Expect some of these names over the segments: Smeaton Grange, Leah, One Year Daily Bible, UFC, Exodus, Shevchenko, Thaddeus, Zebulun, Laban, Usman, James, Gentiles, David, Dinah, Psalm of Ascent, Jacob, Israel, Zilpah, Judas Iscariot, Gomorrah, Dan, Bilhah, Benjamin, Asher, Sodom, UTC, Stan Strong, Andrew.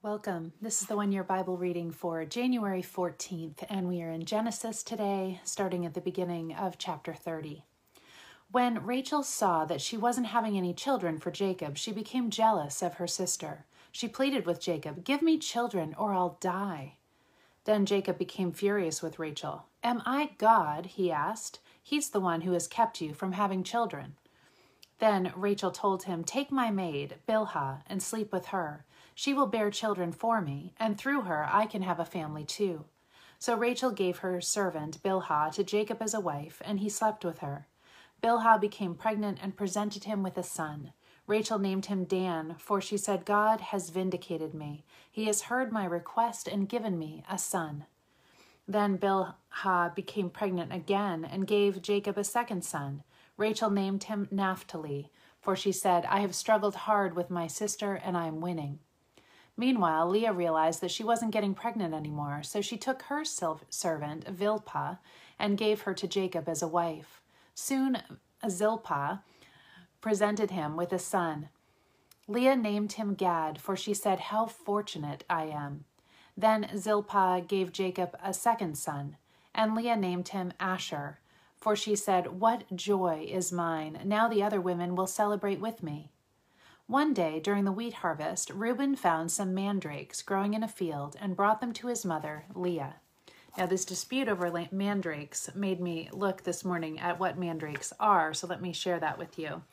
Welcome. This is the One Year Bible reading for January 14th, and we are in Genesis today, starting at the beginning of chapter 30. When Rachel saw that she wasn't having any children for Jacob, she became jealous of her sister. She pleaded with Jacob, "Give me children or I'll die." Then Jacob became furious with Rachel. "Am I God?" he asked. "He's the one who has kept you from having children." Then Rachel told him, "Take my maid, Bilhah, and sleep with her. She will bear children for me, and through her I can have a family too." So Rachel gave her servant Bilhah to Jacob as a wife, and he slept with her. Bilhah became pregnant and presented him with a son. Rachel named him Dan, for she said, "God has vindicated me. He has heard my request and given me a son." Then Bilhah became pregnant again and gave Jacob a second son. Rachel named him Naphtali, for she said, "I have struggled hard with my sister, and I am winning." Meanwhile, Leah realized that she wasn't getting pregnant anymore, so she took her servant, Zilpah, and gave her to Jacob as a wife. Soon, Zilpah presented him with a son. Leah named him Gad, for she said, "How fortunate I am." Then Zilpah gave Jacob a second son, and Leah named him Asher, for she said, "What joy is mine! Now the other women will celebrate with me." One day during the wheat harvest, Reuben found some mandrakes growing in a field and brought them to his mother, Leah. Now this dispute over mandrakes made me look this morning at what mandrakes are, so let me share that with you.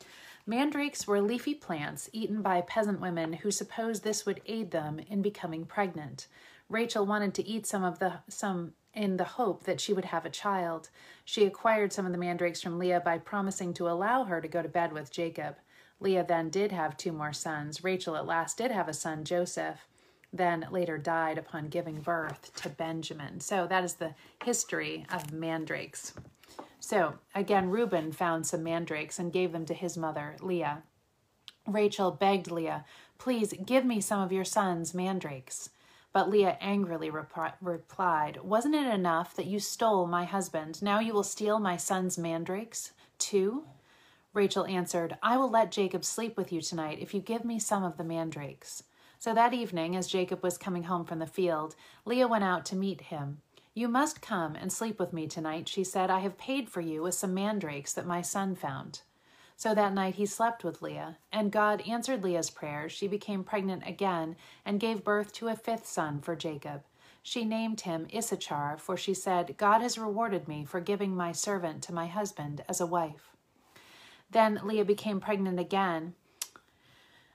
Mandrakes were leafy plants eaten by peasant women who supposed this would aid them in becoming pregnant. Rachel wanted to eat some in the hope that she would have a child. She acquired some of the mandrakes from Leah by promising to allow her to go to bed with Jacob. Leah then did have two more sons. Rachel at last did have a son, Joseph, then later died upon giving birth to Benjamin. So that is the history of mandrakes. So again, Reuben found some mandrakes and gave them to his mother, Leah. Rachel begged Leah, "Please give me some of your son's mandrakes." But Leah angrily replied, "Wasn't it enough that you stole my husband? Now you will steal my son's mandrakes too?" Rachel answered, "I will let Jacob sleep with you tonight if you give me some of the mandrakes." So that evening, as Jacob was coming home from the field, Leah went out to meet him. "You must come and sleep with me tonight," she said. "I have paid for you with some mandrakes that my son found." So that night he slept with Leah, and God answered Leah's prayers. She became pregnant again and gave birth to a fifth son for Jacob. She named him Issachar, for she said, "God has rewarded me for giving my servant to my husband as a wife." Then Leah became pregnant again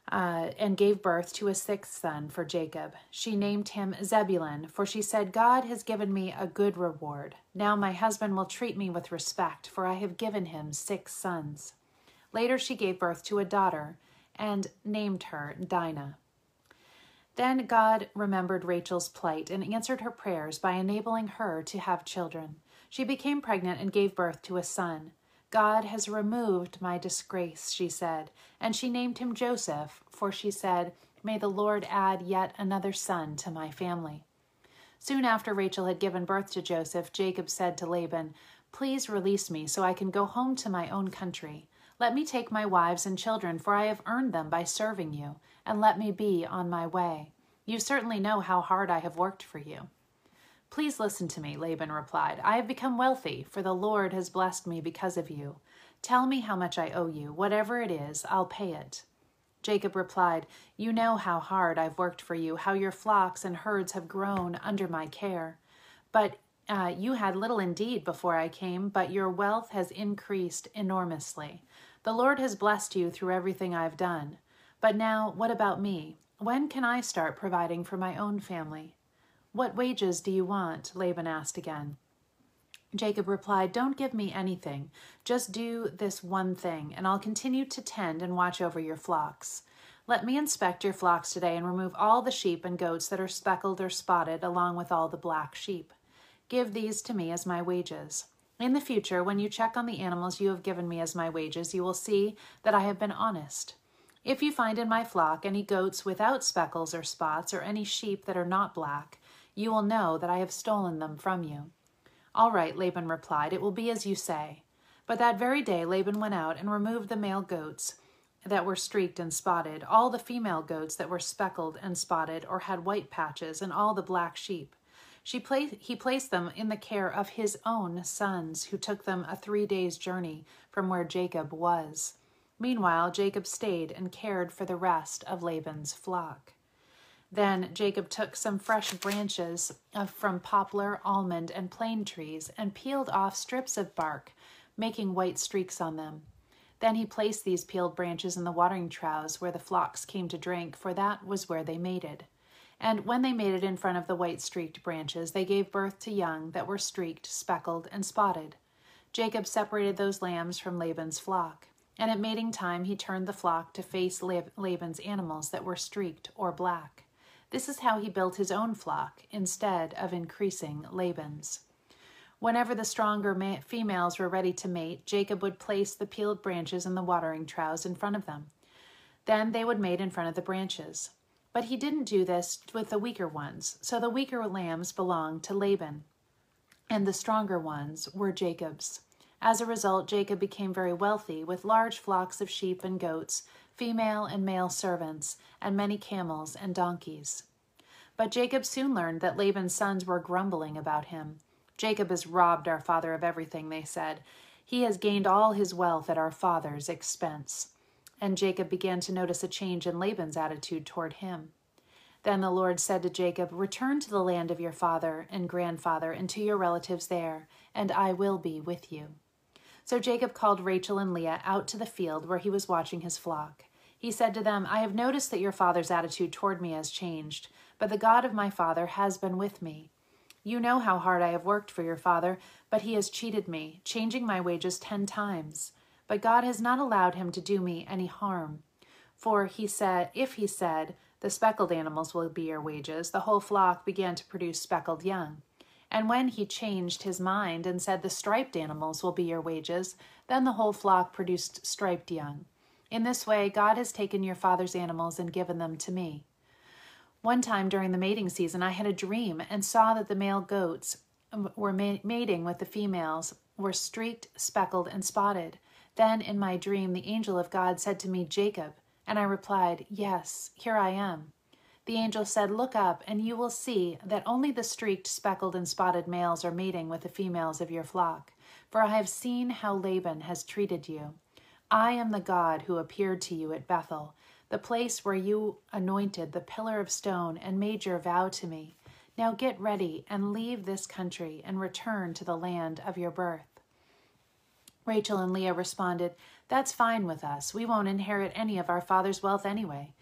and gave birth to a sixth son for Jacob. She named him Zebulun, for she said, "God has given me a good reward. Now my husband will treat me with respect, for I have given him six sons." Later she gave birth to a daughter and named her Dinah. Then God remembered Rachel's plight and answered her prayers by enabling her to have children. She became pregnant and gave birth to a son. "God has removed my disgrace," she said, and she named him Joseph, for she said, "May the Lord add yet another son to my family." Soon after Rachel had given birth to Joseph, Jacob said to Laban, "Please release me so I can go home to my own country. Let me take my wives and children, for I have earned them by serving you, and let me be on my way. You certainly know how hard I have worked for you." "Please listen to me," Laban replied. "I have become wealthy, for the Lord has blessed me because of you. Tell me how much I owe you. Whatever it is, I'll pay it." Jacob replied, "You know how hard I've worked for you, how your flocks and herds have grown under my care. But you had little indeed before I came, but your wealth has increased enormously. The Lord has blessed you through everything I've done. But now, what about me? When can I start providing for my own family?" "What wages do you want?" Laban asked again. Jacob replied, "Don't give me anything. Just do this one thing, and I'll continue to tend and watch over your flocks. Let me inspect your flocks today and remove all the sheep and goats that are speckled or spotted, along with all the black sheep. Give these to me as my wages. In the future, when you check on the animals you have given me as my wages, you will see that I have been honest. If you find in my flock any goats without speckles or spots, or any sheep that are not black, you will know that I have stolen them from you." "All right," Laban replied, "it will be as you say." But that very day Laban went out and removed the male goats that were streaked and spotted, all the female goats that were speckled and spotted or had white patches, and all the black sheep. He placed them in the care of his own sons, who took them a 3 days' journey from where Jacob was. Meanwhile, Jacob stayed and cared for the rest of Laban's flock. Then Jacob took some fresh branches from poplar, almond, and plane trees, and peeled off strips of bark, making white streaks on them. Then he placed these peeled branches in the watering troughs where the flocks came to drink, for that was where they mated. And when they mated in front of the white streaked branches, they gave birth to young that were streaked, speckled, and spotted. Jacob separated those lambs from Laban's flock. And at mating time, he turned the flock to face Laban's animals that were streaked or black. This is how he built his own flock, instead of increasing Laban's. Whenever the stronger females were ready to mate, Jacob would place the peeled branches in the watering troughs in front of them. Then they would mate in front of the branches. But he didn't do this with the weaker ones, so the weaker lambs belonged to Laban, and the stronger ones were Jacob's. As a result, Jacob became very wealthy, with large flocks of sheep and goats, female and male servants, and many camels and donkeys. But Jacob soon learned that Laban's sons were grumbling about him. "Jacob has robbed our father of everything," they said. "He has gained all his wealth at our father's expense." And Jacob began to notice a change in Laban's attitude toward him. Then the Lord said to Jacob, "Return to the land of your father and grandfather and to your relatives there, and I will be with you." So Jacob called Rachel and Leah out to the field where he was watching his flock. He said to them, "I have noticed that your father's attitude toward me has changed, but the God of my father has been with me. You know how hard I have worked for your father, but he has cheated me, changing my wages 10 times. But God has not allowed him to do me any harm. For if he said, 'The speckled animals will be your wages,' the whole flock began to produce speckled young. And when he changed his mind and said, 'The striped animals will be your wages,' then the whole flock produced striped young. In this way, God has taken your father's animals and given them to me. One time during the mating season, I had a dream and saw that the male goats were mating with the females, were streaked, speckled, and spotted. Then in my dream, the angel of God said to me, 'Jacob,' and I replied, 'Yes, here I am.' The angel said, 'Look up, and you will see that only the streaked, speckled, and spotted males are mating with the females of your flock, for I have seen how Laban has treated you. I am the God who appeared to you at Bethel, the place where you anointed the pillar of stone and made your vow to me. Now get ready and leave this country and return to the land of your birth.'" Rachel and Leah responded, "That's fine with us. We won't inherit any of our father's wealth anyway.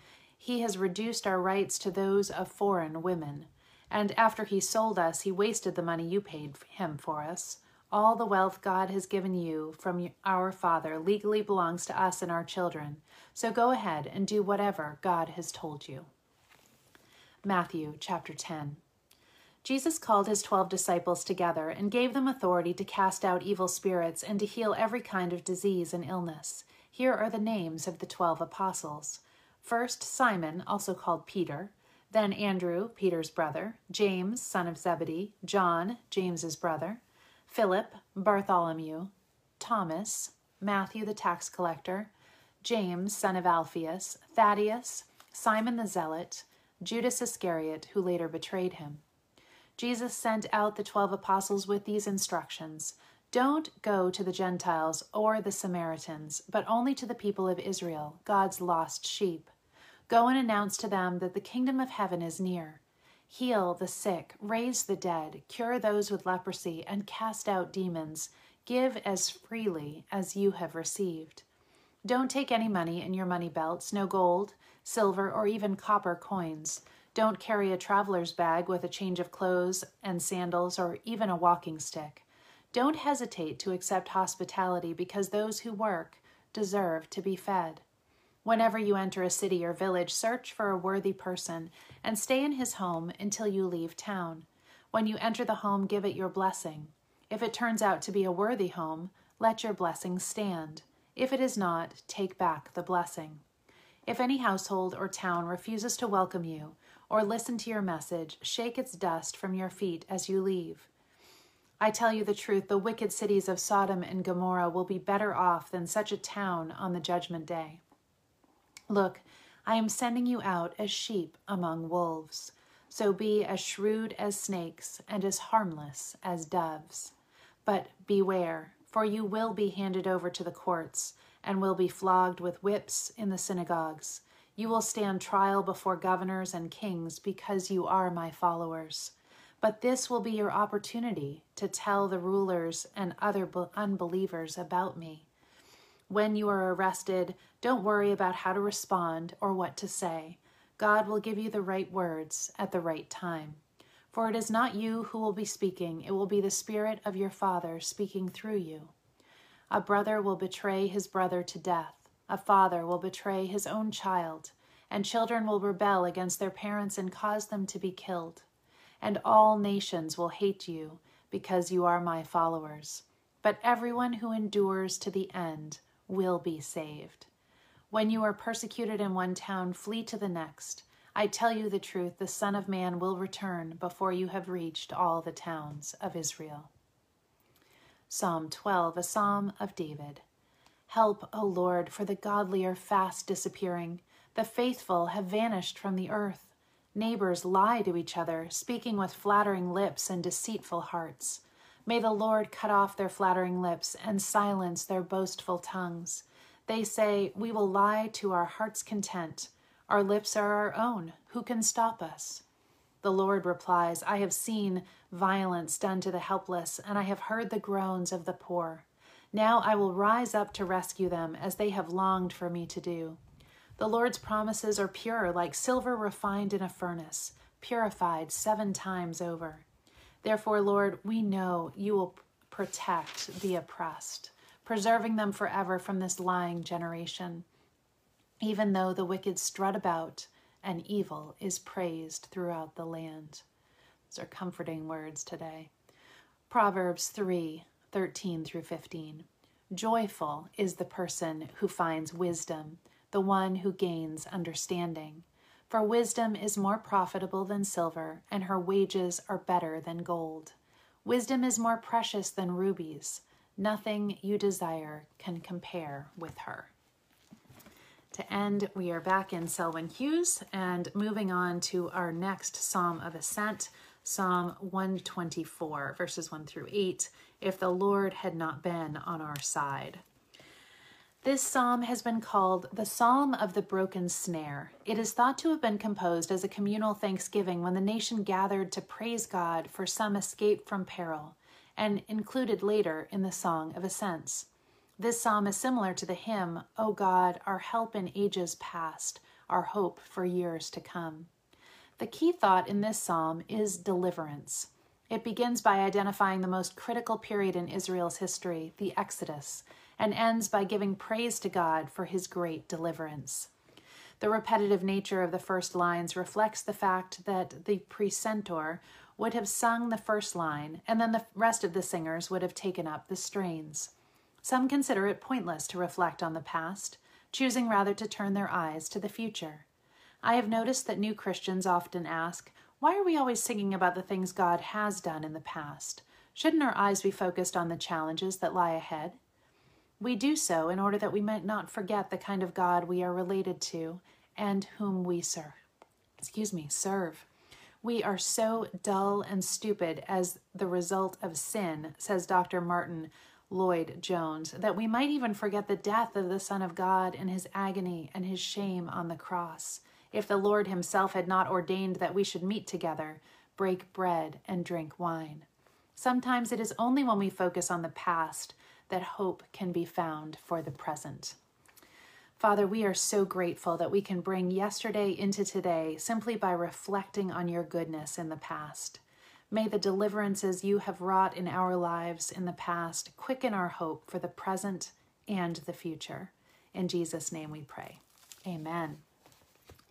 He has reduced our rights to those of foreign women. And after he sold us, he wasted the money you paid him for us. All the wealth God has given you from our father legally belongs to us and our children. So go ahead and do whatever God has told you." Matthew chapter 10. Jesus called his 12 disciples together and gave them authority to cast out evil spirits and to heal every kind of disease and illness. Here are the names of the 12 apostles. First, Simon, also called Peter, then Andrew, Peter's brother, James, son of Zebedee, John, James's brother, Philip, Bartholomew, Thomas, Matthew the tax collector, James, son of Alphaeus, Thaddeus, Simon the zealot, Judas Iscariot, who later betrayed him. Jesus sent out the 12 apostles with these instructions: "Don't go to the Gentiles or the Samaritans, but only to the people of Israel, God's lost sheep. Go and announce to them that the kingdom of heaven is near. Heal the sick, raise the dead, cure those with leprosy, and cast out demons. Give as freely as you have received. Don't take any money in your money belts, no gold, silver, or even copper coins. Don't carry a traveler's bag with a change of clothes and sandals, or even a walking stick. Don't hesitate to accept hospitality, because those who work deserve to be fed. Whenever you enter a city or village, search for a worthy person and stay in his home until you leave town. When you enter the home, give it your blessing. If it turns out to be a worthy home, let your blessing stand. If it is not, take back the blessing. If any household or town refuses to welcome you or listen to your message, shake its dust from your feet as you leave. I tell you the truth, the wicked cities of Sodom and Gomorrah will be better off than such a town on the judgment day. Look, I am sending you out as sheep among wolves. So be as shrewd as snakes and as harmless as doves. But beware, for you will be handed over to the courts and will be flogged with whips in the synagogues. You will stand trial before governors and kings because you are my followers. But this will be your opportunity to tell the rulers and other unbelievers about me. When you are arrested, don't worry about how to respond or what to say. God will give you the right words at the right time. For it is not you who will be speaking, it will be the Spirit of your Father speaking through you. A brother will betray his brother to death. A father will betray his own child, and children will rebel against their parents and cause them to be killed. And all nations will hate you because you are my followers. But everyone who endures to the end will be saved. When you are persecuted in one town, flee to the next. I tell you the truth, the Son of Man will return before you have reached all the towns of Israel. Psalm 12, a Psalm of David. Help, O Lord, for the godly are fast disappearing. The faithful have vanished from the earth. Neighbors lie to each other, speaking with flattering lips and deceitful hearts. May the Lord cut off their flattering lips and silence their boastful tongues. They say, we will lie to our heart's content. Our lips are our own. Who can stop us? The Lord replies, I have seen violence done to the helpless, and I have heard the groans of the poor. Now I will rise up to rescue them, as they have longed for me to do. The Lord's promises are pure, like silver refined in a furnace, purified 7 times over. Therefore, Lord, we know you will protect the oppressed, preserving them forever from this lying generation, even though the wicked strut about and evil is praised throughout the land. Those are comforting words today. Proverbs 3:13 through 15. Joyful is the person who finds wisdom, the one who gains understanding. For wisdom is more profitable than silver, and her wages are better than gold. Wisdom is more precious than rubies. Nothing you desire can compare with her. To end, we are back in Selwyn Hughes and moving on to our next Psalm of Ascent, Psalm 124, verses 1 through 8, If the Lord had not been on our side. This psalm has been called the Psalm of the Broken Snare. It is thought to have been composed as a communal thanksgiving when the nation gathered to praise God for some escape from peril, and included later in the Song of Ascents. This psalm is similar to the hymn, O God, our help in ages past, our hope for years to come. The key thought in this psalm is deliverance. It begins by identifying the most critical period in Israel's history, the Exodus, and ends by giving praise to God for his great deliverance. The repetitive nature of the first lines reflects the fact that the precentor would have sung the first line, and then the rest of the singers would have taken up the strains. Some consider it pointless to reflect on the past, choosing rather to turn their eyes to the future. I have noticed that new Christians often ask, why are we always singing about the things God has done in the past? Shouldn't our eyes be focused on the challenges that lie ahead? We do so in order that we might not forget the kind of God we are related to and whom we serve. Serve. We are so dull and stupid as the result of sin, says Dr. Martin Lloyd-Jones, that we might even forget the death of the Son of God and his agony and his shame on the cross, if the Lord himself had not ordained that we should meet together, break bread, and drink wine. Sometimes it is only when we focus on the past that hope can be found for the present. Father, we are so grateful that we can bring yesterday into today simply by reflecting on your goodness in the past. May the deliverances you have wrought in our lives in the past quicken our hope for the present and the future. In Jesus' name we pray. Amen.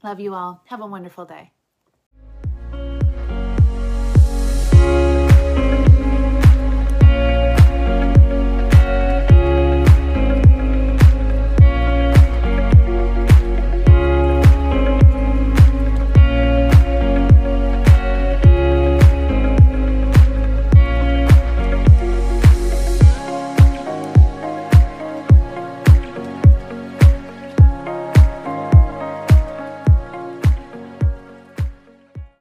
Love you all. Have a wonderful day.